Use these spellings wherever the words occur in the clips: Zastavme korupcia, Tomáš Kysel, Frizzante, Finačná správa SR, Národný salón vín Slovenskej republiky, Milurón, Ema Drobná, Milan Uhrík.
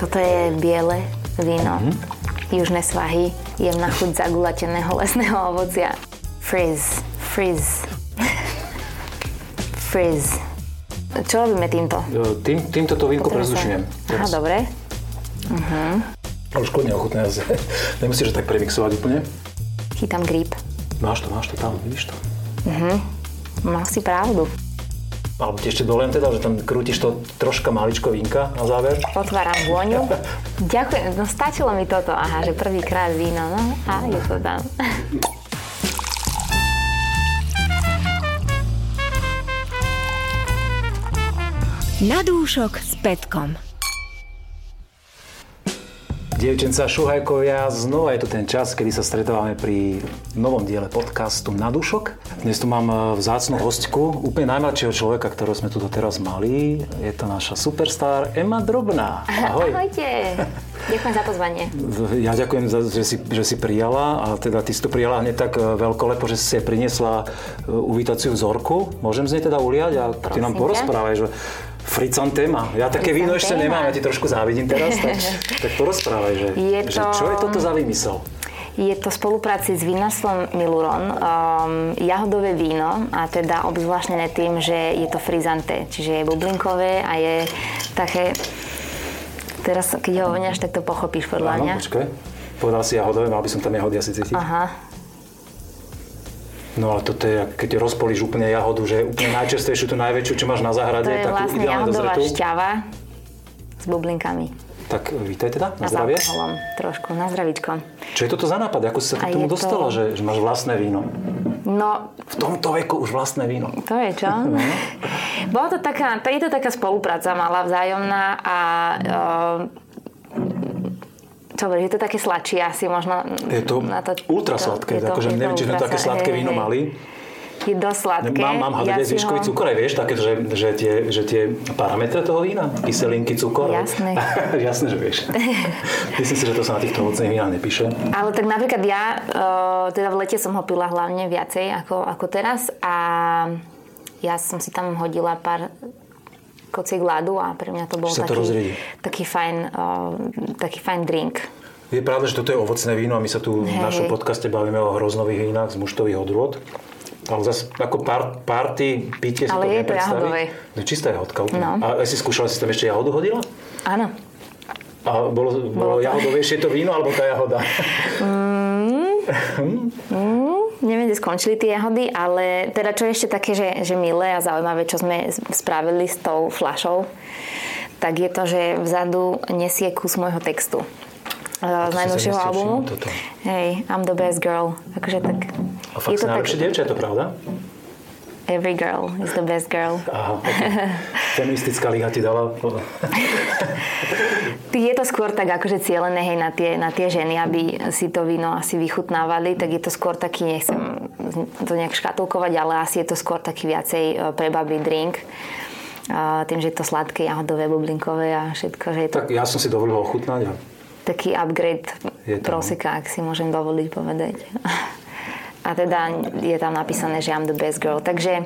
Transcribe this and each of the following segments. Toto je biele víno. Južné svahy, jemná chuť zagulateného lesného ovocia. Frizz. Frizz. Čo robíme týmto? Týmto to vínko prezdušujem. Aha, dobre. Už škodne ochutné. Nemusíš tak premixovať úplne. Chytám grip. Máš to tam, vidíš to. Mal si pravdu. Alebo ti ešte dolem teda, že tam krútiš to troška maličko vínka na záver. Otváram vôňu. Ďakujem, no stačilo mi toto. Aha, že prvýkrát víno, no a je to tam. Na dúšok s Petkom. Dievčenca, šuhajkovia, znova je tu ten čas, kedy sa stretávame pri novom diele podcastu Na dušok. Dnes tu mám vzácnu hostku, úplne najmladšieho človeka, ktorého sme tu teraz mali. Je to naša superstar Ema Drobná. Ahoj. Ahojte. Ďakujem za pozvanie. Ja ďakujem, že si prijala. A teda ty si tu prijala hneď tak veľkolepo, že si priniesla uvítaciu vzorku. Môžem z nej teda uliať a ty nám porozprávaj, že... Frizzante téma. Ja také víno ešte nemám, ja ti trošku závidím teraz, tak porozprávaj, že čo je toto za výmysel? Je to spolupráci s vinárstvom Milurón, jahodové víno a teda obzvláštnené tým, že je to frizzante, čiže je bublinkové a je také... Teraz, keď ho voňaš, tak to pochopíš podľa mňa. Áno, počkaj. Povedal si jahodové, mal by som tam jahody asi cítiť. Aha. No ale toto je, keď rozpolíš úplne jahodu, že úplne najčastejšiu, tú najväčšiu, čo máš na záhrade, takú vlastne ideálne dozretú. To je vlastne jahodová šťava s bublinkami. Tak vítaj teda, na zdravie. A s alkoholom, trošku, na zdravíčko. Čo je toto za nápad? Ako si sa k tomu dostala, že máš vlastné víno? No... V tomto veku už vlastné víno. To je čo? Bola to taká, je to taká spolupráca malá, vzájomná a... Dobre, je to také sladšie asi možno... Je to, na to ultrasladké, akože neviem, či sme to také sladké víno mali. Je dosť sladké. Mám hľadať zvyškový cukor, aj vieš, také, že tie parametre toho vína, kyselinky, cukor. Jasné. Jasné, že vieš. Myslím si, že to sa na týchto ovocných vínach nepíše. Ale tak napríklad ja, teda v lete som ho pila hlavne viacej ako teraz a ja som si tam hodila pár... kociek ľadu a pre mňa to bol taký fajn drink. Je pravda, že toto je ovocné víno a my sa tu v našom podcaste bavíme o hroznových vínach z mužtových odrôd. Ale zase ako party, pitie sa to nepredstaví. Ale je to jahodové. No, čistá jahodka. No. A si skúšala, si tam ešte jahodu hodila? Áno. A bolo jahodovejšie to víno, alebo tá jahoda? Neviem, kde skončili tie jahody, ale teda čo je ešte také, že milé a zaujímavé, čo sme spravili s tou fľašou, tak je to, že vzadu nesie kus môjho textu. Z najnovšieho albumu. Hej, I'm the best girl. Akože tak... A fakt si najlepšie dievča, je to pravda? Every girl is the best girl. Aha, okay. Feministická liga ti dala... Je to skôr tak akože cielené, hej, na tie ženy, aby si to víno asi vychutnávali, tak je to skôr taký, nechcem to nejak škatulkovať, ale asi je to skôr taký viacej pre baby drink. Tým, že je to sladké, jahodové, bublinkové a všetko, že je to... Tak ja som si dovolil ho ochutnať. Taký upgrade proseka, ak si môžem dovoliť povedať. A teda je tam napísané, že I'm the best girl. Takže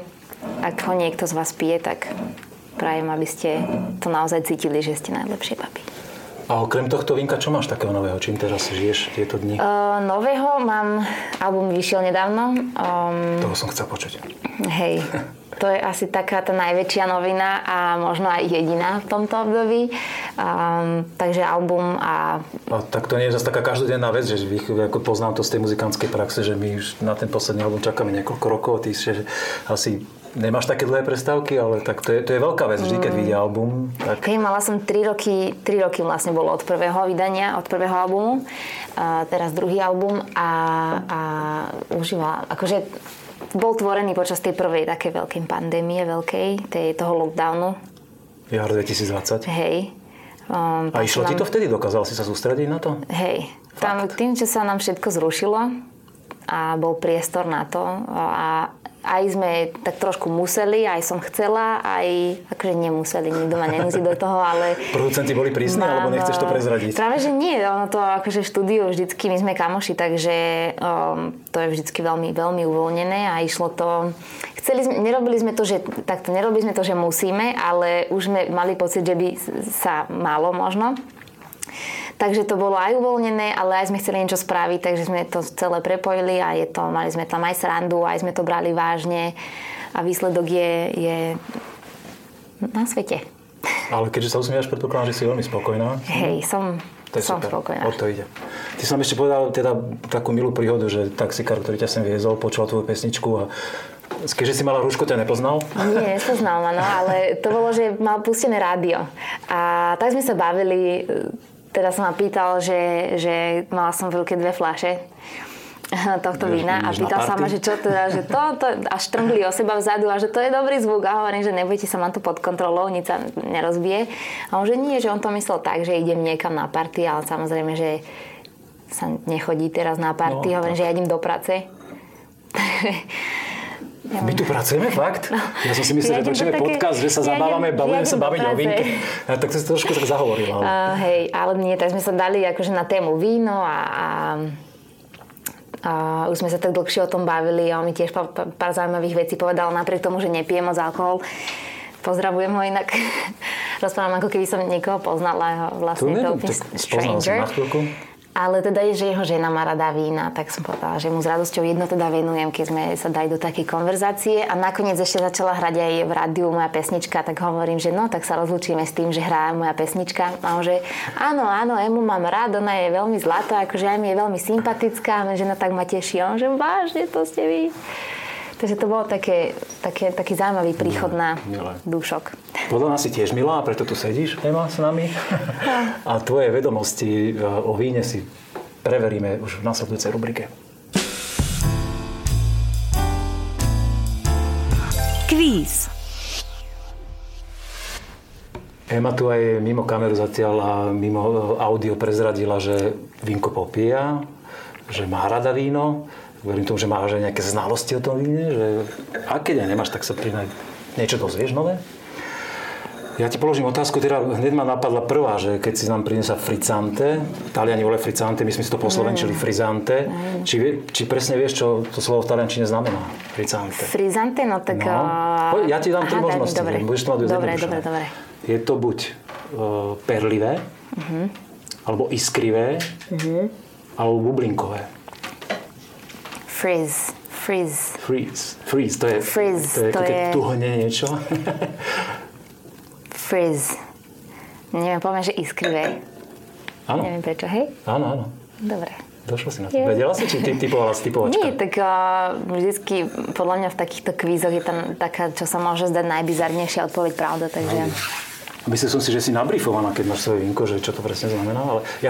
ak ho niekto z vás pije, tak prajem, aby ste to naozaj cítili, že ste najlepšie baby. A okrem tohto vínka, čo máš takého nového? Čím teraz žiješ tieto dni? Nového mám... Album vyšiel nedávno. Toho som chcel počuť. Hej. To je asi taká tá najväčšia novina a možno aj jediná v tomto období. Takže album a... A tak to nie je zase taká každodenná vec, že ako poznám to z tej muzikantskej praxe, že my už na ten posledný album čakáme niekoľko rokov. Ty že asi... Nemáš také dlhé prestávky, ale tak to je veľká vec vždy, keď vyjde album. Tak... Hej, mala som 3 roky vlastne bolo od prvého vydania, od prvého albumu. Teraz druhý album a užívala. Akože bol tvorený počas tej prvej také veľkej pandémie, toho lockdownu. Jar 2020. Hej. A išlo ti to vtedy? Dokázal si sa sústrediť na to? Hej. Tam, tým, že sa nám všetko zrušilo a bol priestor na to a aj sme tak trošku museli, aj som chcela, aj akože nemuseli, nikto ma nenúzi do toho, ale... Producenti boli prísni, alebo nechceš to prezradiť? Práve, že nie, ono to akože štúdiu vždycky, my sme kamoši, takže to je vždycky veľmi, veľmi uvoľnené a išlo to... Nerobili sme to, že musíme, ale už sme mali pocit, že by sa malo možno. Takže to bolo aj uvoľnené, ale aj sme chceli niečo spraviť, takže sme to celé prepojili a je to, mali sme tam aj srandu, aj sme to brali vážne a výsledok je na svete. Ale keďže sa usmievaš, predpokladám, že si veľmi spokojná. Hej, som spokojná. O to ide. Ty som ešte povedal teda takú milú príhodu, že taxikár, ktorý ťa sem viezol, počul tvoju pesničku a keďže si mala rúšku, ťa nepoznal? Nie, nepoznal ma, no, ale to bolo, že mal pustené rádio. A tak sme sa bavili, teda som ma pýtal, že mala som v ruke 2 fľaše tohto vína a pýtal sa ma, že čo teda, že to a štrngli o seba vzadu a že to je dobrý zvuk a hovorím, že nebojte sa, mám to pod kontrolou, nič sa nerozbije a on, že nie, že on to myslel tak, že idem niekam na party, ale samozrejme, že sa nechodí teraz na party, no, hovorím, tak, že ja idem do práce. Ja. My tu pracujeme, fakt? No. Ja som si myslel, že točíme podcast, že sa zabávame, bavíme sa baviť o vínke. Ja, tak si to trošku tak zahovorila. Hej, ale nie, tak sme sa dali akože na tému víno a už sme sa tak dlhšie o tom bavili a on mi tiež pár zaujímavých vecí povedal, napriek tomu, že nepijem moc alkohol. Pozdravujem ho inak. Rozprávam, ako keby som niekoho poznala. Vlastne tu neviem, tak poznal som na chvíľku. Ale teda je, že jeho žena má rada vína, tak som povedala, že mu s radosťou jedno teda venujem, keď sme sa dali do takej konverzácie a nakoniec ešte začala hrať aj v rádiu moja pesnička, tak hovorím, že no, tak sa rozlúčime s tým, že hrá moja pesnička a on, že áno, Emu mám rád, ona je veľmi zlatá, akože aj mi je veľmi sympatická, a žena tak ma teší, on, že vážne, to ste vy. Takže to bolo taký zaujímavý príchod na dušok. Podľa nás si tiež milá, preto tu sedíš, Ema, s nami. A tvoje vedomosti o víne si preveríme už v nasledujúcej rubrike. Kvíz. Ema tu aj mimo kameru zatiaľ a mimo audio prezradila, že vínko popíja, že má rada víno. Verím tomu, že máš aj nejaké znalosti o tom víne, že a keď aj nemáš, tak sa priznaj, niečo dozvieš nové. Ja ti položím otázku, teda hneď ma napadla prvá, že keď si nám prinesla Frizzante, Taliani volajú Frizzante, my sme si to poslovenčili Frizzante. Či presne vieš, čo to slovo v taliančine znamená? Frizzante. Frizzante, no tak... No. Ja ti dám 3 možnosti. Dobre. Budeš to mať dobre. Je to buď perlivé, alebo iskrivé, alebo bublinkové. Frizz. To je také tuhne niečo. Frizz. Neviem, poviem, že iskrivé. Áno. Neviem prečo, hej? Áno. Dobre. Došla si na to. Vedela si, či ty typovala z typovačka? Nie, tak vždycky podľa mňa v takýchto kvízoch je tam taká, čo sa môže zdať najbizarnejšia odpoveď, pravda, takže... Aj. Myslel som si, že si nabrifovaná, keď máš svoje vínko, že čo to presne znamená, ale ja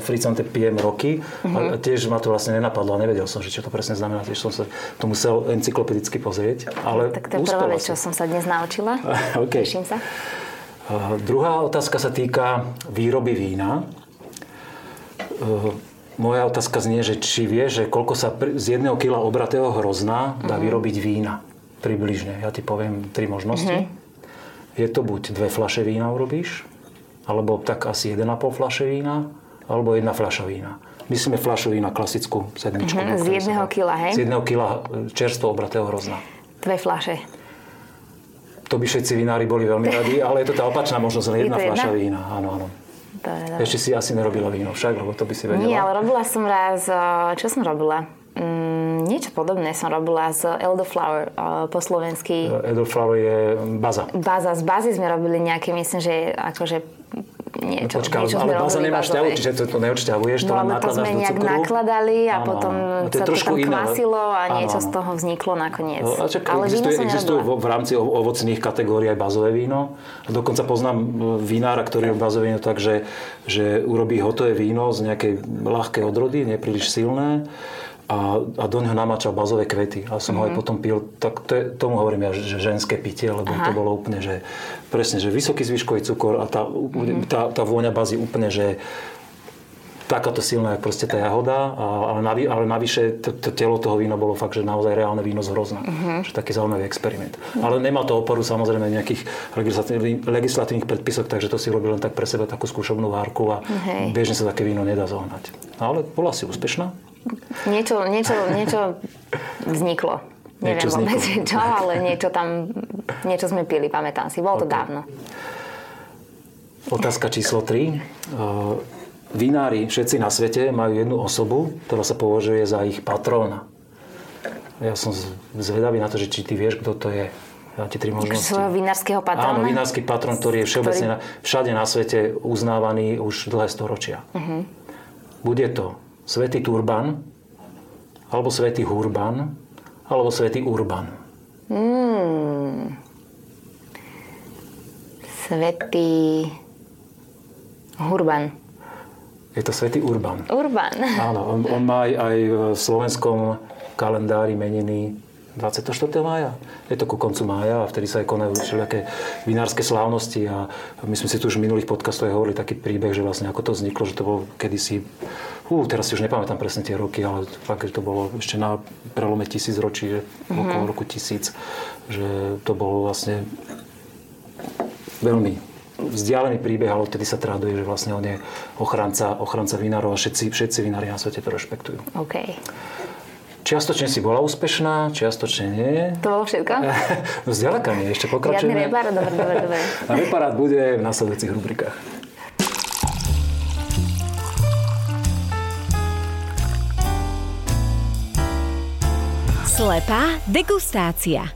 Frizzante pijem roky a tiež ma to vlastne nenapadlo a nevedel som, že čo to presne znamená, tiež som sa to musel encyklopedicky pozrieť, ale tak to je prvá vec, čo som sa dnes naučila. Okay. Teším sa. Druhá otázka sa týka výroby vína. Moja otázka znie, že či vieš, že koľko sa z 1 kila obratého hrozna dá vyrobiť vína približne. Ja ti poviem 3 možnosti. Je to buď 2 fľaše vína urobíš, alebo tak asi 1,5 fľaše vína, alebo 1 fľaša vína. Myslíme fľašu vína klasickú, 7. Z 1 kila, hej? Z 1 kila čerstvo obratého hrozna. 2 fľaše. To by všetci vinári boli veľmi radi, ale je to tá opačná možnosť, len 1 fľaša vína. Áno. Dobre. Ešte si asi nerobila víno však, lebo to by si vedela. Nie, ale robila som raz... Čo som robila? Niečo podobné som robila z elderflower, po slovensky. Elderflower je baza. Baza. Z bazy sme robili nejaké, myslím, že akože niečo. Počkaj, ale baza nemáš ťavu, čiže to neodšťavuješ, to len nakladáš do cukru. No, to sme nejak nakladali a potom sa to tam kvásilo a niečo z toho vzniklo nakoniec. Ale existujú v rámci ovocných kategórií aj bazové víno. Dokonca poznám vinára, ktorý je bazové víno tak, že urobí hotové víno z nejakej ľahkej odrody, nepríliš silné. A do neho namáčal bazové kvety a som ho aj potom pil, tak tomu hovorím ja, že ženské pitie, lebo to bolo úplne, že presne, že vysoký zvyškový cukor a tá vôňa bazy úplne, že takáto silná, jak proste tá jahoda, ale navyše to telo toho vína bolo fakt, že naozaj reálne víno z hrozna. Že taký zaujímavý experiment. Ale nemal to oporu samozrejme nejakých legislatívnych predpisov, takže to si robil len tak pre seba takú skúšobnú várku a bežne sa také víno nedá zohnať. Ale bola si úspešná. Niečo vzniklo. Neviem vôbec čo, ale niečo sme pili, pamätám si. Bolo to dávno. Otázka číslo 3. Vinári všetci na svete majú jednu osobu, ktorá sa považuje za ich patróna. Ja som zvedavý na to, že či ty vieš, kto to je. Ja mám tie tri možnosti. Svojho vinárskeho patróna? Áno, vinársky patrón, ktorý je všeobecne všade na svete uznávaný už dlhé storočia. Uh-huh. Bude to svätý Turban, alebo svätý Hurban, alebo svätý Urban. Svätý Hurban. Je to svätý Urban. Urban. Áno, on má aj v slovenskom kalendári meniny 24. mája. Je to ku koncu mája a vtedy sa aj konajú všelijaké vinárske slávnosti a my sme si tu už v minulých podcastoch hovorili taký príbeh, že vlastne ako to vzniklo, že to bolo kedysi, teraz si už nepamätám presne tie roky, ale fakt, že to bolo ešte na prelome 1000 ročí, okolo roku 1000, že to bolo vlastne veľmi vzdialený príbeh, ale odtedy sa traduje, že vlastne on je ochranca vinárov a všetci vinári na svete to rešpektujú. OK. Čiastočne si bola úspešná, čiastočne nie. To bolo všetko? No zďaleka nie, ešte pokračujeme. Žiadny reparát, dobre. A reparát bude v nasledujúcich rubrikách. Slepá degustácia.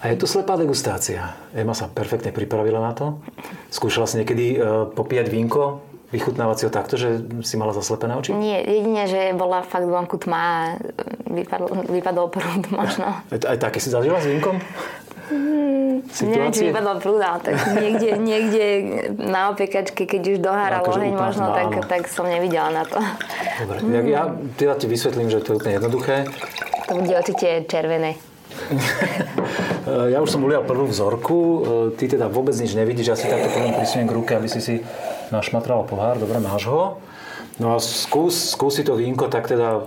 A je to slepá degustácia. Ema sa perfektne pripravila na to. Skúšala si niekedy popíjať vínko? Vychutnávať si ho takto, že si mala zaslepené oči? Nie, jedine, že bola fakt vonku tma a vypadol prúd možno. Aj také si zažila s vínkom? Neviem, či vypadol prúd, ale tak niekde na opiekačke, keď už doháralo oheň možno, tak som nevidela na to. Dobre, ja ti vysvetlím, že to je úplne jednoduché. To bude určite červené. Ja už som ulial prvú vzorku, ty teda vôbec nič nevidíš, ja si takto prvým prisuniem k ruke, aby si našmatrala pohár, dobre, máš ho. No a skúsi to vínko tak teda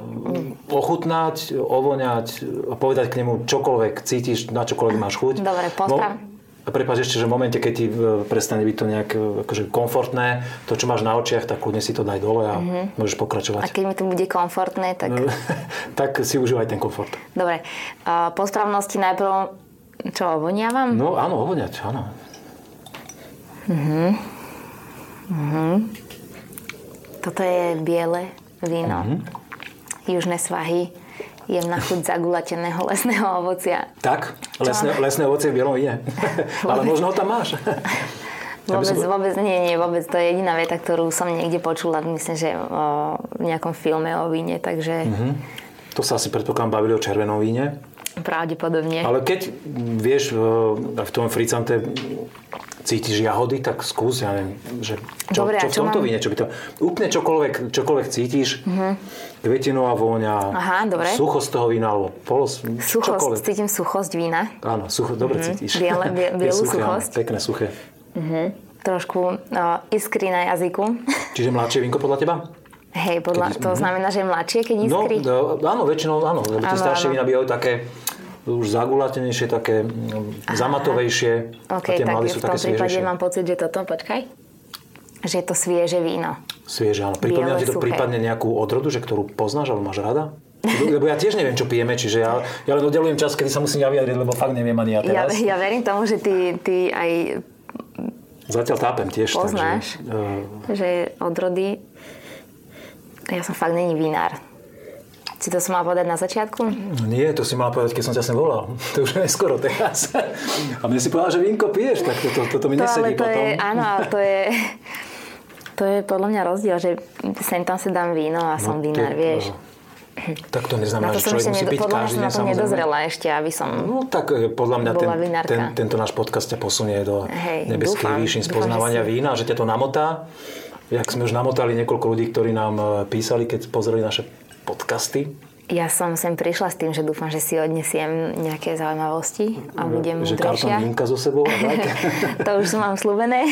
ochutnať, ovoňať a povedať k nemu čokoľvek cítiš, na čokoľvek máš chuť. Dobre, poznám. A prepáč ešte, že v momente, keď ti prestane byť to nejak akože komfortné, to, čo máš na očiach, tak kľudne si to daj dole a môžeš pokračovať. A keď mi to bude komfortné, tak... tak si užívaj ten komfort. Dobre. Po správnosti najprv, čo, ovoniavam? No áno, ovoniať, áno. Toto je biele víno. Južné svahy. Jemná chuť zagulateného lesného ovocia. Tak, lesné ovocie v bielom víne. Ale možno ho tam máš. Vôbec to je jediná veta, ktorú som niekde počula. Myslím, že v nejakom filme o víne, takže... To sa asi predpokladám bavili o červenom víne. Pravdepodobne. Ale keď vieš, v tom Frizzante cítiš jahody, tak skús, ja neviem, že čo v tomto víne, čo by to... Úplne čokoľvek cítiš, kvetinová vôňa, suchosť toho vína, alebo polos, čokoľvek. Cítim suchosť vína. Áno, dobre cítiš. Bielú suchosť. Pekné, suché. Trošku iskry na jazyku. Čiže mladšie vínko podľa teba? Hej, to znamená, že je mladšie, keď iskry? No, áno, väčšinou áno. Lebo tie staršie vína bývajú také už zagulatenejšie, také zamatovejšie. Okay, a tie mladé sú také sviežejšie. V tom prípade mám pocit, že toto, počkaj, že je to svieže víno. Svieže, áno. Pripomína ti to prípadne nejakú odrodu, že ktorú poznáš, alebo máš rada? Lebo ja tiež neviem, čo pijeme, čiže ja len oddelujem čas, kedy sa musím vyjadriť, lebo fakt neviem ani ja teraz. Ja verím tomu, že ty aj... Zatiaľ tápem tiež. Poznáš, že odrody... Ja som fakt není vinár. Si to som mala povedať na začiatku? Nie, to si mala povedať, keď som ťa sem volal. To už je skoro teraz. A mne si povedal, že vínko piješ, tak toto mi nesedí potom. To je podľa mňa rozdiel, že sem tam si dám víno a som vinár, vieš. Tak to neznamená, že človek musí piť každý deň, samozrejme. Podľa mňa som na to nedozrela ešte, aby som bola vinárka. No tak podľa mňa tento náš podcast ťa posunie do nebeských výšin spoznávania vína, že ťa to namotá. Jak sme už namotali niekoľko ľudí, ktorí nám písali, keď pozreli naše podcasty. Ja som sem prišla s tým, že dúfam, že si odnesiem nejaké zaujímavosti a budem múdrejšia. Že kartón vínka so sebou. To už som vám slúbené.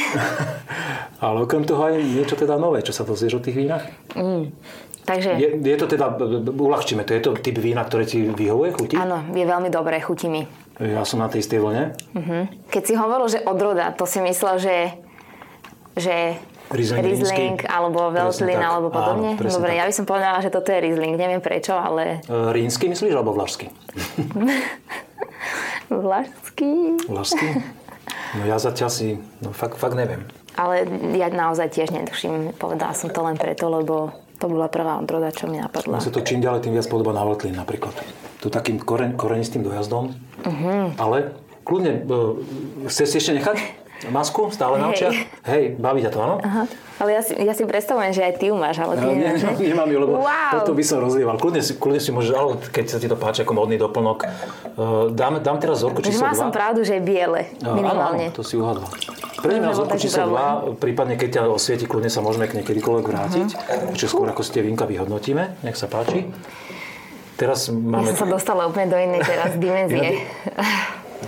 Ale okrem toho aj niečo teda nové, čo sa dozvieš o tých vínach. Takže... Je to teda, uľahčíme to, je to typ vína, ktoré ti vyhovuje, chutí? Áno, je veľmi dobré, chutí mi. Ja som na tej istej vlne. Keď si hovoril, že odroda, to si myslel, že Riesling, alebo Veltlin, alebo podobne. Áno, dobre, tak. Ja by som povedala, že toto je Riesling. Neviem prečo, ale... Rínsky myslíš, alebo vlašský? Vlašský. Vlašský? No ja zatiaľ si fakt neviem. Ale ja naozaj tiež netuším. Povedala som to len preto, lebo to bola prvá odroda, čo mi napadla. No sa to čím ďalej, tým viac podoba na Vltlín napríklad. Tu takým korenistým dojazdom. Uh-huh. Ale kľudne, chceš si ešte nechať masku stále na očiach? Hej, baví ťa to, áno? Aha. Ale ja si predstavujem, že aj ty ju máš, ale ty nemáš. Nemám ju, lebo toto by som rozlieval. Kľudne si môžeš, ale keď sa ti to páči ako módny doplnok. Dám teraz vzorku číslo 2. Má som pravdu, že je biele, minimálne. Áno, to si uhadla. Prejdeme na vzorku číslo 2, prípadne keď ťa osvieti, kľudne sa môžeme k nekedykoľvek vrátiť. Čo skôr ako si tie vínka vyhodnotíme, nech sa páči. Teraz máme... Ja som sa dostala úplne do inej teraz dimenzie.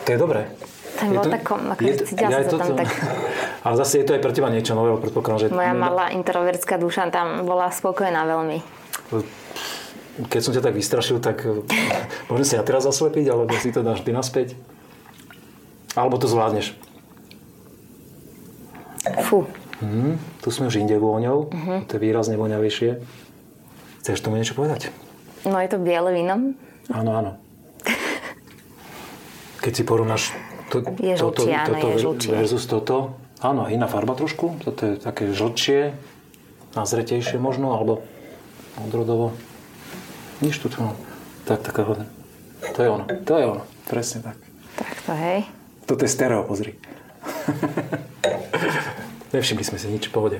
To je dobré. To je takom, akože cítia sa tam tak... Ale zase je to aj pre teba niečo nového, predpokladám, že... Moja malá introvertská duša tam bola spokojná veľmi. Keď som ťa tak vystrašil, tak môžem sa ja teraz zaslepiť, alebo si to dáš ty naspäť? Alebo to zvládneš? Fú. Tu sme už inde vôňou, to je výrazne vôňavejšie. Chceš tomu niečo povedať? No je to biele víno. Áno. Keď si porovnáš versus toto. Áno, iná farba trošku. Toto je také žlčie, nazretejšie možno, alebo odrodovo. Nič tu. Taká hodná. To je ono. Presne tak. Takto, hej. Toto je stereo, pozri. Nevšimli sme si nič, v pohode.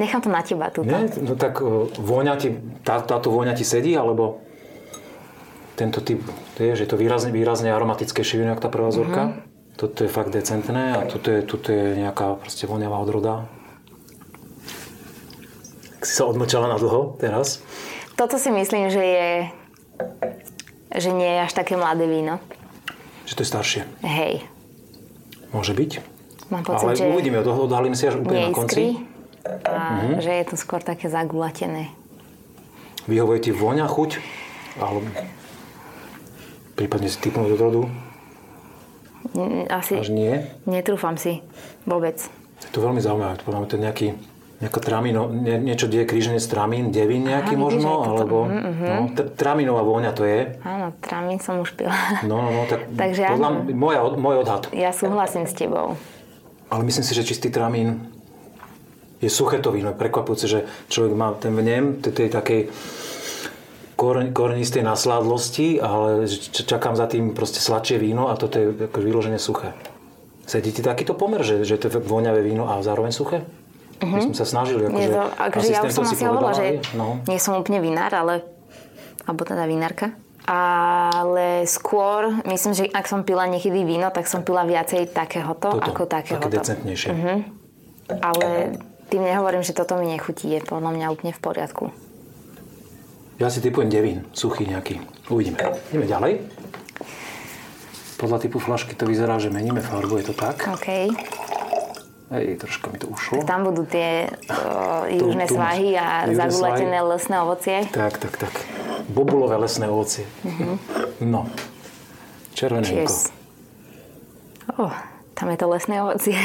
Nechám to na teba túto. Nie? No tak vôňa ti, táto vôňa ti sedí, alebo... Tento typ, že je to výrazne aromatické šivina, jak tá prvá zorka. Toto je fakt decentné a toto je nejaká proste voňavá odroda. Si sa odmlčala na dlho teraz? Toto si myslím, že nie je až také mladé víno. Že to je staršie? Hej. Môže byť. Mám pocit, ale že... uvidíme, odhalím si až úplne na konci. A že je to skôr také zagulatené. Vyhovuje ti vôňa, chuť? Alebo... Prípadne si typnúť odrodu? Asi. Až nie? Netrúfam si. Vôbec. Je to veľmi zaujímavé. Podľa to je nejaká tramino, niečo, kde je kríženec tramín, devín nejaký možno, alebo... Traminová vôňa to je. Áno, tramín som už pila. No, tak takže podľa môj odhad. Ja súhlasím s tebou. Ale myslím si, že čistý tramín je suché to víno. Prekvapujúce, že človek má ten vnem, to je takej... korenistej nasládlosti, ale čakám za tým proste sladšie víno a toto je vyložené suché. Sedí ti takýto pomer, že to je voňavé víno a zároveň suché? My sme sa snažili. Ja už som asi hovorila, že nie som úplne vinár, alebo teda vinárka. Ale skôr, myslím, že ak som pila niekedy víno, tak som pila viacej takéhoto, ako takéhoto. Také decentnejšie. Ale tým nehovorím, že toto mi nechutí. Je podľa mňa úplne v poriadku. Ja si typujem devín, suchý nejaký. Uvidíme. Ideme ďalej. Podľa typu flašky to vyzerá, že meníme farbu, je to tak. OK. Ej, troška mi to ušlo. Tak tam budú tie južné svahy a zagulatené lesné ovocie. Tak. Bobulové lesné ovocie. No. Červenenko. Tam je to lesné ovocie.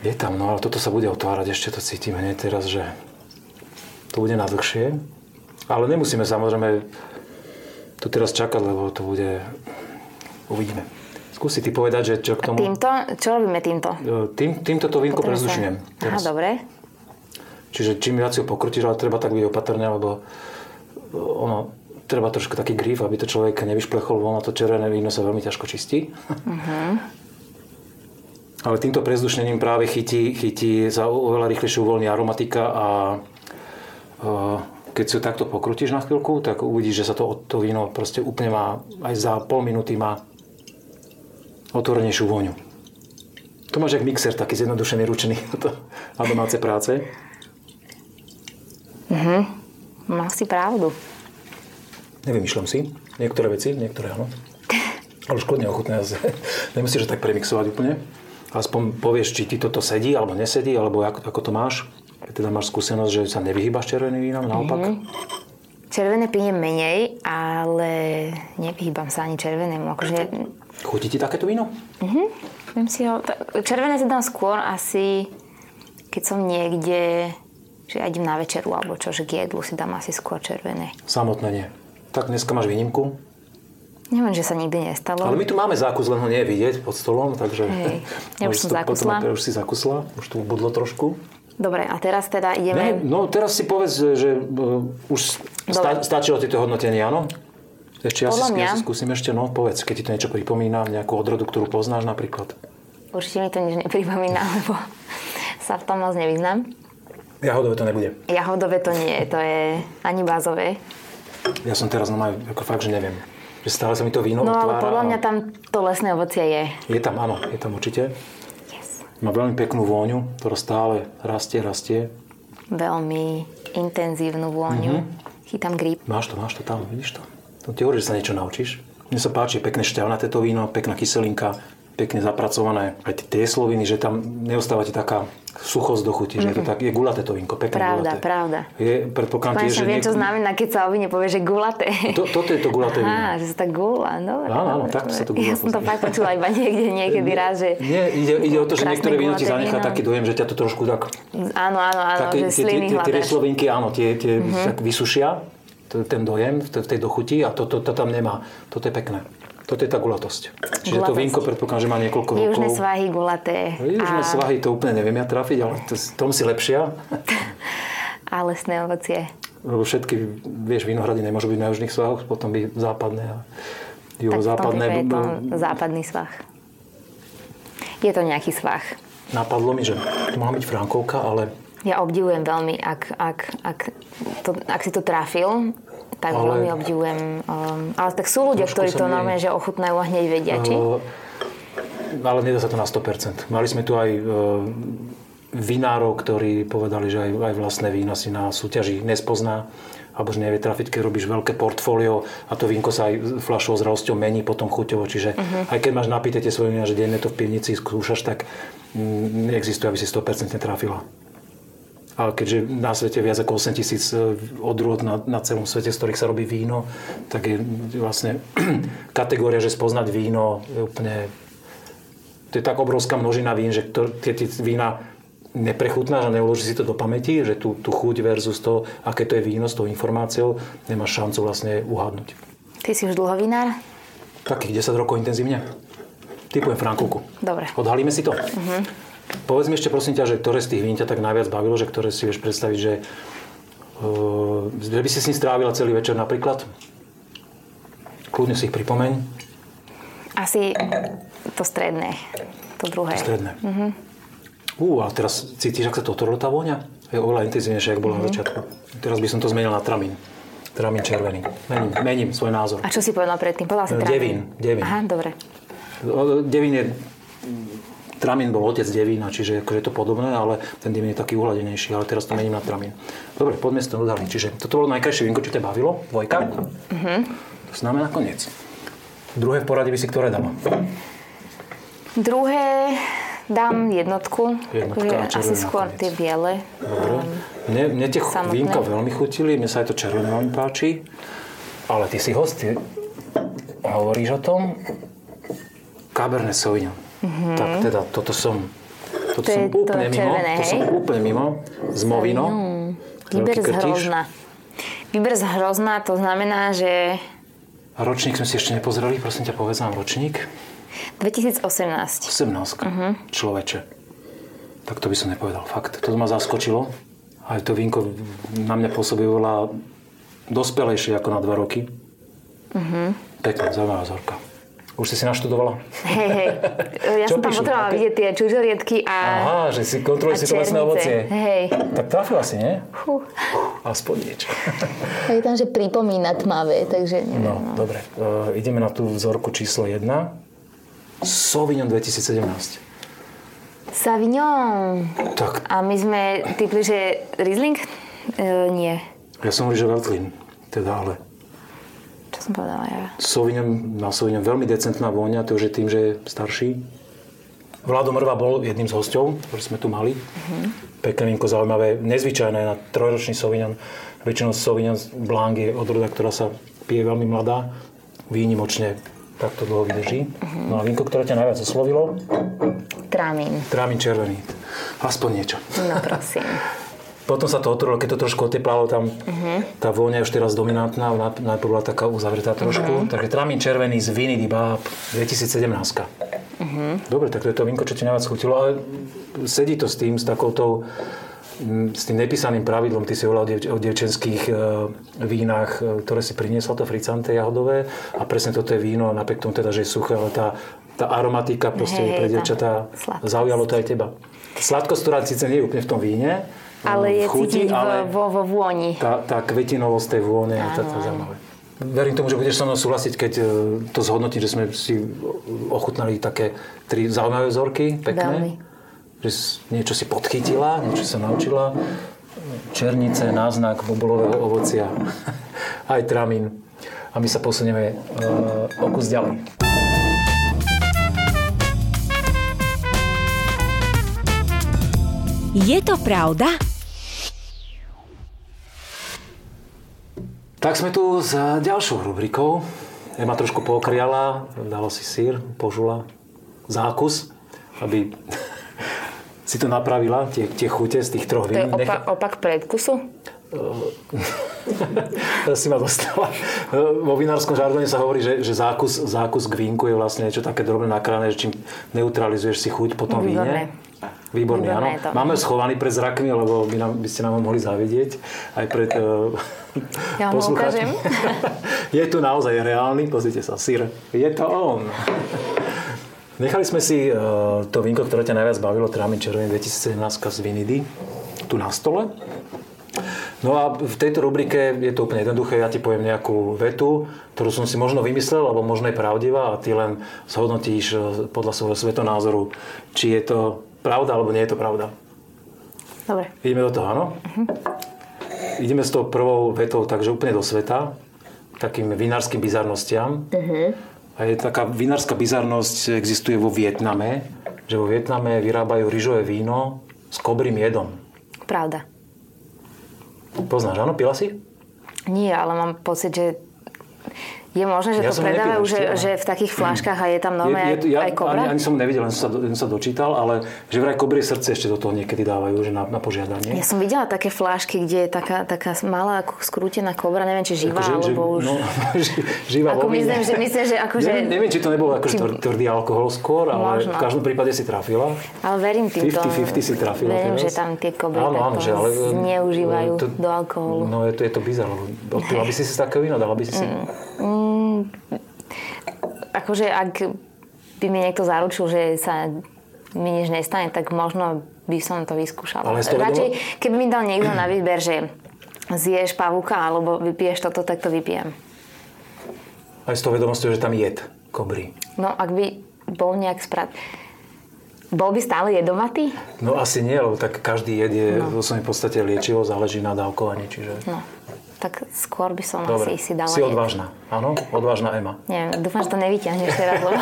Je tam, no ale toto sa bude otvárať, ešte to cítim hneď teraz, že to bude na dlhšie. Ale nemusíme samozrejme to teraz čakať, lebo to bude... Uvidíme. Skúsi ty povedať, že čo k tomu... Týmto? Čo robíme týmto? Týmto to vínko prezdušujem. Aha, dobre. Čiže čím viac ju pokrútiš, ale treba tak byť opatrne, lebo ono... Treba trošku taký grif, aby to človek nevyšplechol, ono to červené víno sa veľmi ťažko čistí. Ale týmto prezdušnením práve chytí za oveľa rýchlejšie uvoľní aromatika a... Keď si ho takto pokrutíš na chvíľku, tak uvidíš, že sa to víno proste úplne má, aj za pol minúty má otvorenejšiu vôňu. To máš jak mixer, taký zjednodušený, ručený na domáce práce. Má si pravdu. Nevymýšľam si. Niektoré veci, niektoré áno. Ale už kľudne ochutné. Nemusíš tak premixovať úplne. Aspoň povieš, či ti toto sedí, alebo nesedí, alebo ako to máš. Teda máš skúsenosť, že sa nevyhýbaš červeným vínom, naopak? Červené pijem menej, ale nevyhýbam sa ani červenému. Akože... Chutí ti takéto víno? Červené si dám skôr asi, keď som niekde, že ja idem na večeru alebo čo, že k jedlu si dám asi skôr červené. Samotné nie. Tak dneska máš výnimku? Neviem, že sa nikdy nestalo. Ale my tu máme zákus, len ho nie je vidieť pod stolom, takže... Hej, ja už som zákusla. Ja už si zákusla, už tu budlo trošku. Dobre, a teraz teda ideme... Teraz si povedz, že už stačilo ti to hodnotenie, áno? Ešte ja si skúsim ešte, povedz, keď ti to niečo pripomína, nejakú odrodu, ktorú poznáš napríklad. Určite mi to nič nepripomína, lebo sa v tom moc nevyznám. Jahodové to nebude. Jahodové to nie, to je ani bázové. Ja som teraz fakt, že neviem. Že stále sa mi to víno otvára. Ale podľa mňa tam to lesné ovocie je. Je tam, áno, je tam určite. Yes. Má veľmi peknú vôňu, ktorá stále rastie. Veľmi intenzívnu vôňu. Mm-hmm. Chytám grip. Máš to tam, vidíš to? To ti hovorí, že sa niečo naučíš. Mne sa páči pekné šťavnaté to víno, pekná kyselinka, pekne zapracované. Aj tie sloviny, že tam neostáva ti taká suchosť do chuti, že je to tak, je gulaté to vínko, pekne gulaté. Pravda. Je, predpokladám, že viem, čo znamená, keď sa o víne povie, že gulaté. Toto je to gulaté víno. Á, že sa to gula, dobre. Áno, takto sa to gula. Ja som to fakt počula iba niekedy raz, že... Nie, ide o to, že niektoré víno ti zanechá taký dojem, že ťa to trošku tak... Áno, že sliny hladé. Tie slovinky, áno, tie tak vysušia ten dojem v tej dochuti a to tam nemá. Toto je pekné. Toto je tá gulatosť. Čiže to vínko, predpokladám, že má niekoľko rokov. Južné svahy gulaté. Južné svahy, to úplne neviem ja trafiť, ale tom si lepšia. A lesné ovocie. Lebo všetky, vieš, vinohrady nemôžu byť na južných svahoch, potom by západné a juhozápadné. Tak v tom západný svah. Je to nejaký svah. Napadlo mi, že to mohla byť Frankovka, ale... Ja obdivujem veľmi, ak si to trafil, tak veľmi obdivujem. Ale tak sú ľudia, ktorí to normálne, že ochutnajú a hneď vedia, či? Ale nedá sa to na 100%. Mali sme tu aj vinárov, ktorí povedali, že aj vlastné víno si na súťaži nespozná, alebo že nevie trafiť, keď robíš veľké portfólio a to vínko sa aj fľašou zralosťou mení, potom chuťovo. Čiže aj keď máš napíte tie svoje vína, že denne to v pivnici skúšaš, tak neexistuje, aby si 100% trafila. Ale keďže na svete viac ako 8 000 odrôd na celom svete, z ktorých sa robí víno, tak je vlastne kategória, že spoznať víno je úplne... To je tak obrovská množina vín, že tie vína neprechutnáš a neuloží si to do pamäti, že tú chuť versus to, aké to je víno s tou informáciou, nemáš šancu vlastne uhádnuť. Ty si už dlho vinár? Takých 10 rokov intenzívne. Typujem Frankovku. Dobre. Odhalíme si to. Mhm. Povedz mi ešte, prosím ťa, že ktoré z tých vín ťa tak najviac bavilo, že ktoré si vieš predstaviť, že by si s ním strávila celý večer napríklad? Kľudne si ich pripomeň. Asi to stredné, to druhé. To stredné. Mhm. A teraz cítiš, ak sa to otvorila tá vôňa? Je oveľa intenzívnejšia, ako bola na začiatku. Teraz by som to zmenil na tramín. Tramín červený. Mením svoj názor. A čo si povedal predtým? Povedal si tramín. Devín. Aha, dobre. Devín je... Tramín bol otec devína, čiže je to podobné, ale ten devín je taký uhladenejší, ale teraz to mením na tramín. Dobre, poďme si to odhaliť. Čiže toto bolo najkrajšie vínko, čo ťa bavilo, dvojka. To znamená nakoniec. Druhé v poradí by si ktoré dala? Druhé dám jednotku. Asi skôr nakoniec. Tie biele. Dobre. Mne tie vínka veľmi chutili, mne sa aj to červené veľmi páči. Ale ty si host, hovoríš o tom. Cabernet Sauvignon. Mm-hmm. Tak teda, toto som úplne mimo. Zmovino. Výber z Hrozna. Výber z Hrozna, to znamená, že... A ročník sme si ešte nepozreli, prosím ťa, povedz nám ročník. 2018. 18, človeče. Tak to by som nepovedal, fakt. To ma zaskočilo. Aj to vínko na mňa pôsobí oveľa dospelejšie ako na 2 roky. Pekná, zaujímavá vzorka. Už si naštudovala? Hej. Ja som tam potrebovala vidieť tie čužoriedky a aha, že si kontroluješ si to lesné ovocie. Hej. Tak trafila si, nie? Aspoň niečo. Je tam, že pripomína tmavé, takže neviem. No, dobre. Ideme na tú vzorku číslo 1. Sauvignon 2017. Sauvignon. Tak. A my sme typli, že Riesling? Nie. Ja som hovoril, že Veltlin. Teda ale... som povedala ja. Na Sauvignon veľmi decentná vôňa, to už je tým, že je starší. Vlado Mrva bol jedným z hosťov, ktorý sme tu mali. Pekné vínko, zaujímavé, nezvyčajné na trojročný Sauvignon. Väčšinou Sauvignon Blanc je odroda, ktorá sa pije veľmi mladá. Výnimočne takto dlho vydrží. No a vínko, ktoré ťa najviac oslovilo? Tramín. Tramín červený. Aspoň niečo. No prosím. Potom sa to otvorilo, keď to trošku oteplalo, tam tá vôňa je už teraz dominantná, najprv bola taká uzavretá trošku. Takže trámim červený z Viny di Báb 2017. Dobre, tak to je to vínko, čo ti najviac chutilo, ale sedí to s tým nepísaným pravidlom, ty si hovorila o dievčenských vínach, ktoré si priniesla to Frizzante jahodové a presne toto je víno, napriek tomu teda, že je suché, ale tá aromatika proste pre dievčatá zaujalo to aj teba. Sladkosť, ktorá síce nie je úplne v tom víne, ale je cítiť vo vôni. Tá kvetinovosť tej vône je to zaujímavé. Verím tomu, že budeš so mnou súhlasiť, keď to zhodnotím, že sme si ochutnali také 3 zaujímavé vzorky, pekné. Veľmi. Že niečo si podchytila, niečo sa naučila. Černice, náznak bobolového ovocia, aj tramín. A my sa posunieme o kus ďalej. Je to pravda? Tak sme tu s ďalšou rubrikou. Ema trošku pookriala, dala si syr, požula, zákus, aby si to napravila, tie chute z tých 3 vín. To je opak predkusu? Si ma dostala. Vo vinárskom žargóne sa hovorí, že zákus k vínku je vlastne niečo také drobné nakrájane, že čím neutralizuješ si chuť po tom víne. Výborné, áno. Máme schovaný pred zrakmi, lebo by ste nám mohli zavidieť. Aj pred poslucháčmi. Ja vám je tu naozaj reálny, pozrite sa, syr. Je to on. Nechali sme si to vínko, ktoré ťa najviac bavilo, trámim červený 2017 z Vinidy, tu na stole. No a v tejto rubrike je to úplne jednoduché, ja ti poviem nejakú vetu, ktorú som si možno vymyslel, alebo možno je pravdivá a ty len zhodnotíš podľa svojho svetonázoru, či je to pravda, alebo nie je to pravda. Dobre. Ideme do toho, áno? Ideme s tou prvou vetou, takže úplne do sveta, takým vinárskym bizarnostiam. A je taká vinárska bizarnosť, existuje vo Vietname, že vo Vietname vyrábajú ryžové víno s kobrým jedom. Pravda. Poznáš, áno? Pila si? Nie, ale mám pocit, že je možné, že ja to predávajú, že v takých fľaškách a je tam normálne aj kobra? Ani som nevidel, len som sa dočítal, ale že vraj kobrie srdce ešte do toho niekedy dávajú, že na požiadanie. Ja som videla také fľašky, kde je taká malá, ako skrútená kobra, neviem, či živá, alebo už... No, živá ako myslím, že akože... Neviem, či to nebol akože tvrdý alkohol skôr, ale možno. V každom prípade si trafila. Ale verím týmto. 50-50 si trafila. Verím, že tam tie kobry takto zneužívajú do alkoholu. No je to bizarné. Odpila by si si také víno, dala by si si... Akože ak by mi niekto zaručil, že sa mi nič nestane, tak možno by som to vyskúšala. Radšej, keby mi dal niekto na výber, že zješ pavúka alebo vypiješ toto, tak to vypijem. Aj s tou vedomosťou, že tam jed kobry. No ak by bol nejak bol by stále jedovatý? No asi nie, lebo tak každý jed je v podstate liečivo, záleží na dávkovaní, čiže... No. Tak skôr by som dobre, asi si dala... Dobre, si odvážna. Áno? Odvážna Ema. Nie, dúfam, že to nevyťahneš teraz, lebo...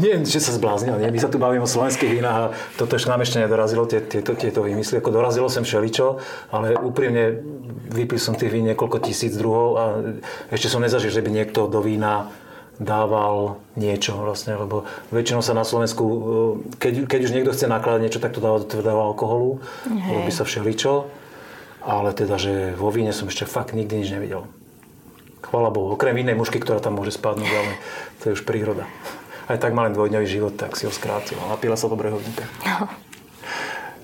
Nie, že sa zbláznil. Nie? My sa tu bavíme o slovenských vínach a toto ešte nám nedorazilo, tieto výmysly. Ako dorazilo sem všeličo, ale úprimne vypil som tých vín niekoľko tisíc druhov a ešte som nezažil, že by niekto do vína dával niečo vlastne, lebo väčšinou sa na Slovensku, keď už niekto chce nakladať niečo, tak to dáva do tvrdého alkoholu, robí sa všeličo. Ale teda, že vo víne som ešte fakt nikdy nič nevidel. Chvála Bohu. Okrem inej mušky, ktorá tam môže spadnúť, ale to je už príroda. Aj tak má len 2-dňový život, tak si ho skrátil. Napila sa do brehovníka. No.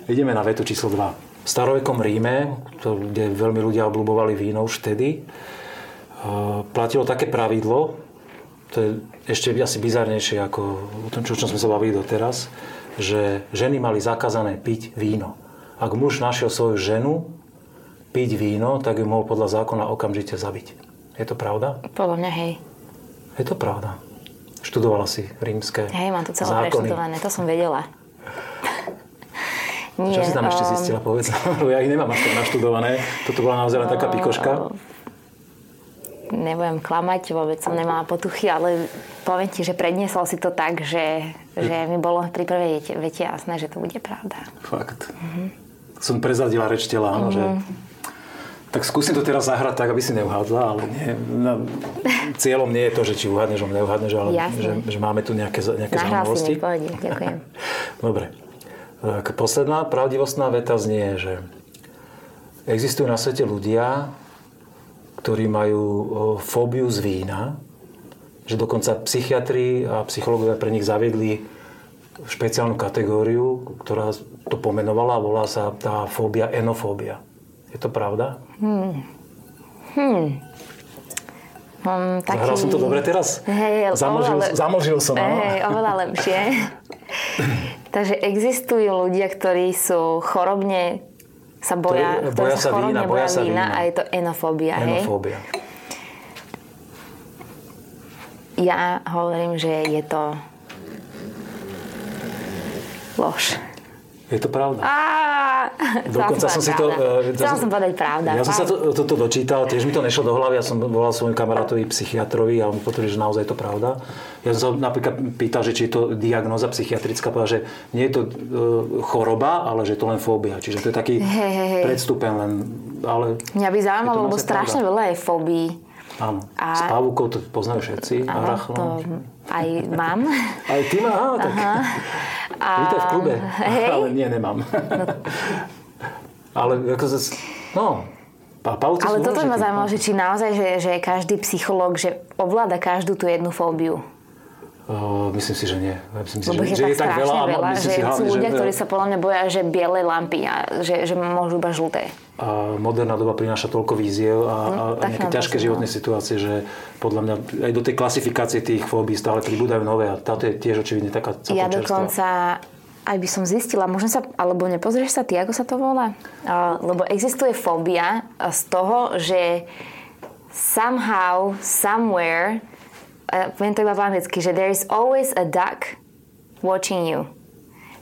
Ideme na vetu číslo 2. V starovekom Ríme, kde veľmi ľudia obľúbovali víno už vtedy, platilo také pravidlo, to je ešte asi bizarnejšie ako o tom, čo sme sa bavili doteraz, že ženy mali zakázané piť víno. Ak muž našiel svoju ženu piť víno, tak ju mohol podľa zákona okamžite zabiť. Je to pravda? Podľa mňa, hej. Je to pravda. Študovala si rímske zákony. Hej, mám to celé preštudované, to som vedela. Nie, čo si tam ešte zistila, povedz? Ja ich nemám až tak naštudované. Toto bola naozaj taká pikoška. Nebudem klamať, vôbec som nemala potuchy, ale poviem ti, že predniesol si to tak, že mi bolo pri prvej vete jasné, že to bude pravda. Fakt. Som prezradila reč tela, áno, že... Tak skúsim to teraz zahrať tak, aby si neuhádla, ale nie, cieľom nie je to, že či uhádneš, že neuhádneš, ale že máme tu nejaké zaujímavosti. Nahrál si mi, ďakujem. Dobre. Tak posledná pravdivostná veta znie, že Existujú na svete ľudia, ktorí majú fóbiu z vína, že dokonca psychiatri a psychológovia pre nich zaviedli špeciálnu kategóriu, ktorá to pomenovala, volá sa tá fóbia enofóbia. Je to pravda? Zahral som to dobre teraz? Hej, zamlžil som, áno. Hej, oveľa lepšie. Takže existujú ľudia, ktorí sú chorobne, sa boja, boja sa chorobne boja vína a je to enofóbia. Enofóbia. Hej? Ja hovorím, že je to lož. Je to pravda. Dokonca som si to... Chcela som povedať pravda. Ja som sa toto dočítal, tiež mi to nešlo do hlavy. Ja som volal svojim kamarátovi psychiatrovi a on potvrdil, že naozaj je to pravda. Ja som sa napríklad pýtal, že či je to diagnóza psychiatrická. Povedal, že nie je to choroba, ale že je to len fóbia. Čiže to je taký predstupen len... Ale mňa by zaujímalo, lebo strašne veľa je fóbií. Áno. A... S pavúkou to poznajú všetci. Áno, to aj mám. Aj ty má, áno, tak... Vítaj v klube. Hej. Ale nie, nemám. No. Ale ako sa... No. Ale toto ma zaujímalo, že či naozaj, že každý psychológ, že ovláda každú tú jednu fóbiu. Myslím si, že nie. Myslím si, lebo že je tak strašne veľa, že sú ľudia, ktorí sa podľa mňa boja, že biele lampy a že môžu iba žlté. A moderná doba prináša toľko víziev a nejaké ťažké životné situácie, že podľa mňa aj do tej klasifikácie tých fóbií stále pribúdajú nové a táto je tiež očividne taká celkom čerstvá. Ja dokonca, aj by som zistila, možno sa, alebo nepozrieš sa ty, ako sa to volá? Lebo existuje fóbia z toho, že somehow, somewhere, poviem to iba v anglicky, že there is always a duck watching you.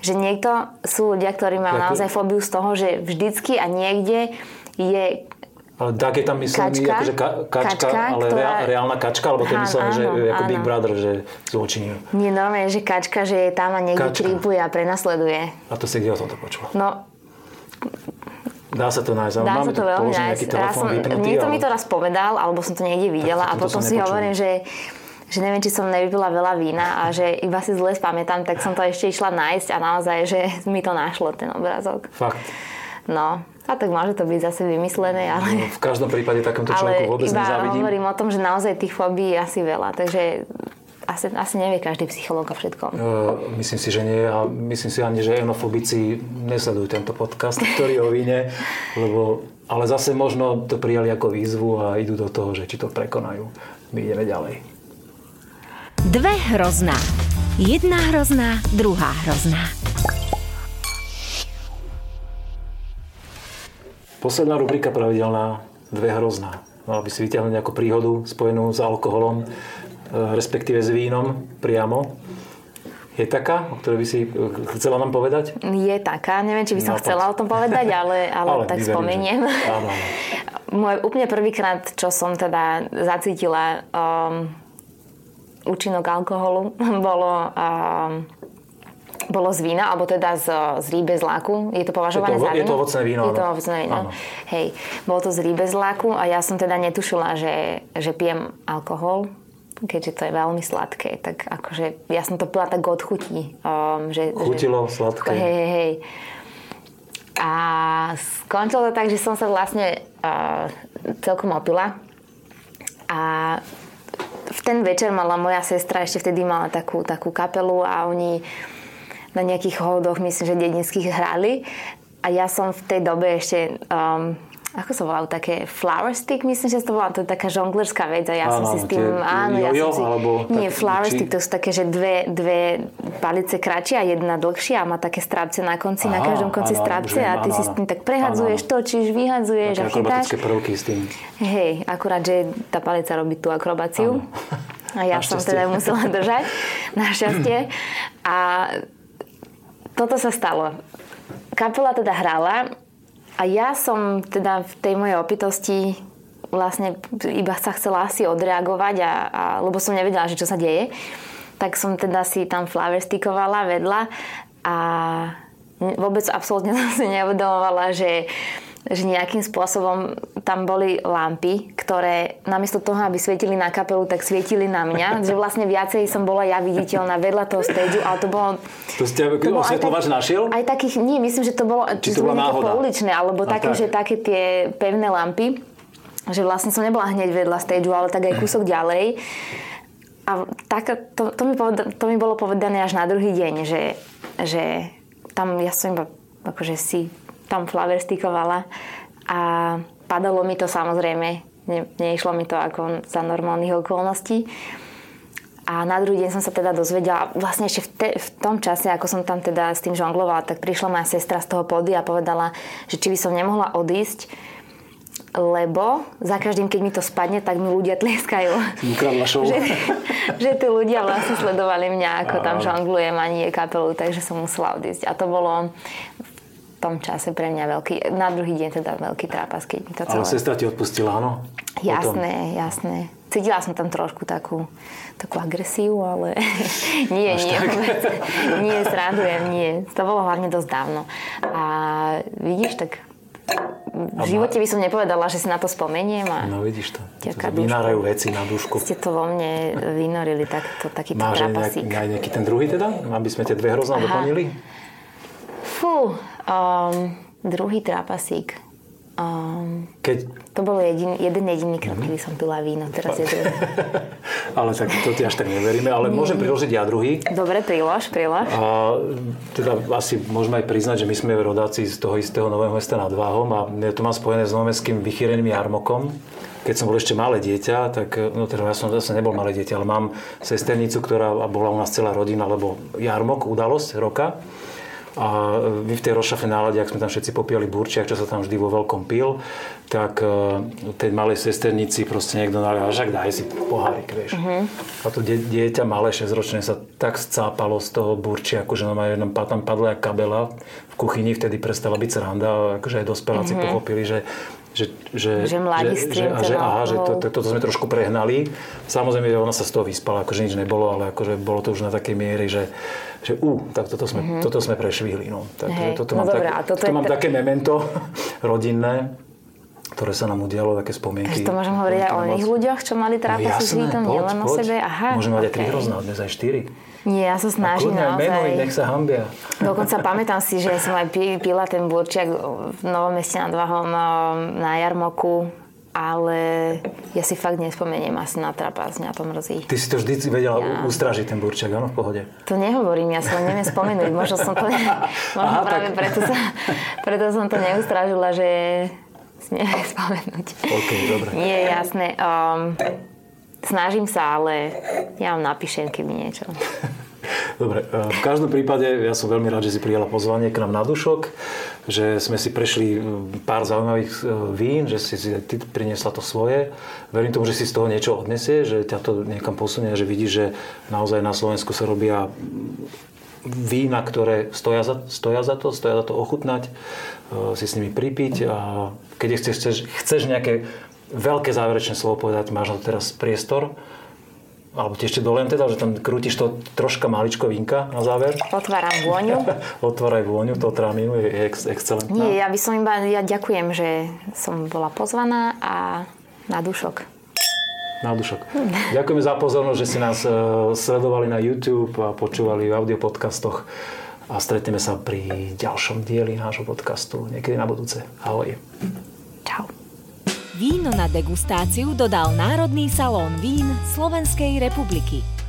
Že niekto, sú ľudia, ktorí majú naozaj fóbiu z toho, že vždycky a niekde je tak je tam myslím, akože kačka, ale ktorá... reálna kačka, alebo to je myslím, že ako Big Brother, že zločinil. Nie, normálne, že kačka, že je tam a niekde trípuje a prenasleduje. A to si kde o tomto počula? No... Dá sa to nájsť. Dá sa to veľmi nájsť. Niekto mi to raz povedal, alebo som to niekde videla a potom si hovorím, že neviem, či som nevypila veľa vína a že iba si zle spamätám, tak som to ešte išla nájsť a naozaj, že mi to našlo ten obrázok. Fakt. No, a tak môže to byť zase vymyslené, ale... No, v každom prípade takomto človeku vôbec nezávidím. Ale iba hovorím o tom, že naozaj tých fóbií je asi veľa, takže asi nevie každý psychológ o všetkom. Myslím si, že nie a myslím si ani, že enofóbici nesledujú tento podcast, ktorý o víne, lebo... Ale zase možno to prijali ako výzvu a idú do toho, že či to prekonajú. My ideme ďalej. Dve hrozná. Jedna hrozná, druhá hrozná. Posledná rubrika pravidelná, dve hrozná. Mala by si vyťahnuť nejakú príhodu spojenú s alkoholom, respektíve s vínom priamo. Je taká, o ktorej by si chcela nám povedať? Je taká, neviem, či by som chcela o tom povedať, ale tak spomeniem. Áno. Môj úplne prvýkrát, čo som teda zacítila... účinok alkoholu bolo z vína, alebo teda z rýbe z laku. Je to považované za víno? Je to ovocné víno. Je to ovocné víno. Hej, bolo to z rýbe z laku a ja som teda netušila, že pijem alkohol, keďže to je veľmi sladké. Tak akože ja som to pila tak od chutí. Chutilo sladké. Hej. A skončilo to tak, že som sa vlastne celkom opila a v ten večer mala moja sestra, ešte vtedy mala takú kapelu a oni na nejakých holdoch, myslím, že dedinských hrali. A ja som v tej dobe ešte, ako sa volajú, také flower stick, myslím, že to bola to taká žonglerská vec. A ja som si s tým, nie, flower stick, to sú také, že dve palice kratšie a jedna dlhšia a má také strápce na konci, na každom konci strápce a ty si s tým tak prehadzuješ, točíš, vyhadzuješ a chytáš. Také akrobatické prvky s tým. Hej, akurát, že tá palica robí tú akrobáciu. A ja som teda musela držať, našťastie. A toto sa stalo. Kapela teda hrála a ja som teda v tej mojej opitosti vlastne iba sa chcela asi odreagovať, lebo som nevedela, že čo sa deje. Tak som teda si tam flaverstikovala vedľa a vôbec absolútne som si neuvedomovala, že že nejakým spôsobom tam boli lampy, ktoré namiesto toho, aby svietili na kapelu, tak svietili na mňa. Že vlastne viacej som bola ja viditeľná vedľa toho stage, ale to bolo... To ste osvetľovač našiel? Aj takých, nie, myslím, že to bolo... Či to bola náhoda? Pouličné, alebo také, tak. Že také tie pevné lampy. Že vlastne som nebola hneď vedľa stage, ale tak aj kúsok ďalej. A tak, to mi bolo povedané až na druhý deň, že tam ja som iba akože si tam flaverstikovala a padalo mi to samozrejme, neišlo mi to ako za normálnych okolností. A na druhý deň som sa teda dozvedela, vlastne ešte v tom čase, ako som tam teda s tým žonglovala, tak prišla moja sestra z toho pódia a povedala, že či by som nemohla odísť, lebo za každým, keď mi to spadne, tak mi ľudia tlieskajú. Že tí ľudia vlastne sledovali mňa, ako tam žonglujem a nie kapelu, takže som musela odísť. A to bolo v tom čase pre mňa veľký, na druhý deň teda veľký trápas, keď mi to celé... Ale sestra ti odpustila, áno? Jasné. Cítila som tam trošku takú agresiu, ale nie, srandujem, nie. To bolo hlavne dosť dávno. A vidíš, tak... V živote by som nepovedala, že si na to spomeniem. A... No vidíš to. Vynárajú veci na dušku. Ste to vo mne vynorili takýto trápasík. Máš aj nejaký ten druhý teda? Aby sme tie dve hrozná doplnili? Fú. Druhý trápasík. To bol jeden jediný krát, kedy som pila víno. Teraz je druhý. Ale tak to ti až tak neveríme. Ale môžem priložiť ja druhý. Dobre, prilož. Teda asi môžeme aj priznať, že my sme rodáci z toho istého Nového Mesta nad Váhom a to mám spojené s novomestským vychýreným jarmokom. Keď som bol ešte malé dieťa, tak teda ja som zase nebol malé dieťa, ale mám sesternicu, ktorá bola u nás celá rodina, lebo jarmok, udalosť roka. A my v tej rozšafnej nálade, ak sme tam všetci popíjali burčiak, čo sa tam vždy vo veľkom pil, tak tej malej sesternici proste niekto nalial, že daj si pohárik, vieš. Uh-huh. A to dieťa malé, 6-ročné, sa tak scápalo z toho burčiaku, že tam padla jak kabela v kuchyni, vtedy prestala byť sranda a akože aj dospeláci pochopili, že sme trošku prehnali. Samozrejme, ona sa z toho vyspala, akože nič nebolo, ale akože bolo to už na takej miery, tak toto sme prešvihli. No. Takže toto mám také memento rodinné, ktoré sa nám udialo, také spomienky. Takže to môžem hovoriť aj o iných ľuďoch, čo mali trápasy s vínom, nielen o sebe. Môžeme mať aj 3 hrozná, dnes aj 4. Nie, ja sa snažím naozaj. A kľudne aj meno, nech sa hambia. Dokonca pamätám si, že som aj pila ten burčiak v Novom Meste nad Váhom na jarmoku, ale ja si fakt nespomeniem asi na trápas, mňa to mrzí. Ty si to vždy vedela ustražiť ten burčiak, áno, v pohode? To nehovorím, ja si len neviem spomenúť, preto som to neustražila, že si neviem spomenúť. Ok, dobre. Nie, jasné. Snažím sa, ale ja vám napíšem, keby niečo. Dobre, v každom prípade ja som veľmi rád, že si prijala pozvanie k nám na dušok, že sme si prešli pár zaujímavých vín, že si ty priniesla to svoje. Verím tomu, že si z toho niečo odnesie, že ťa to niekam posunie, že vidíš, že naozaj na Slovensku sa robia vína, ktoré stoja za to ochutnať, si s nimi pripiť a keď chceš nejaké veľké záverečné slovo povedať, máš na to teraz priestor. Alebo ti ešte dolem teda, že tam krútiš to troška maličko vínka na záver. Otváram vôňu. Otváraj vôňu, to tráminu je excelentná. Nie, ja ďakujem, že som bola pozvaná a na dušok. Ďakujeme za pozornosť, že ste nás sledovali na YouTube a počúvali v audiopodcastoch. A stretneme sa pri ďalšom dieli nášho podcastu niekedy na budúce. Ahoj. Čau. Víno na degustáciu dodal Národný salón vín Slovenskej republiky.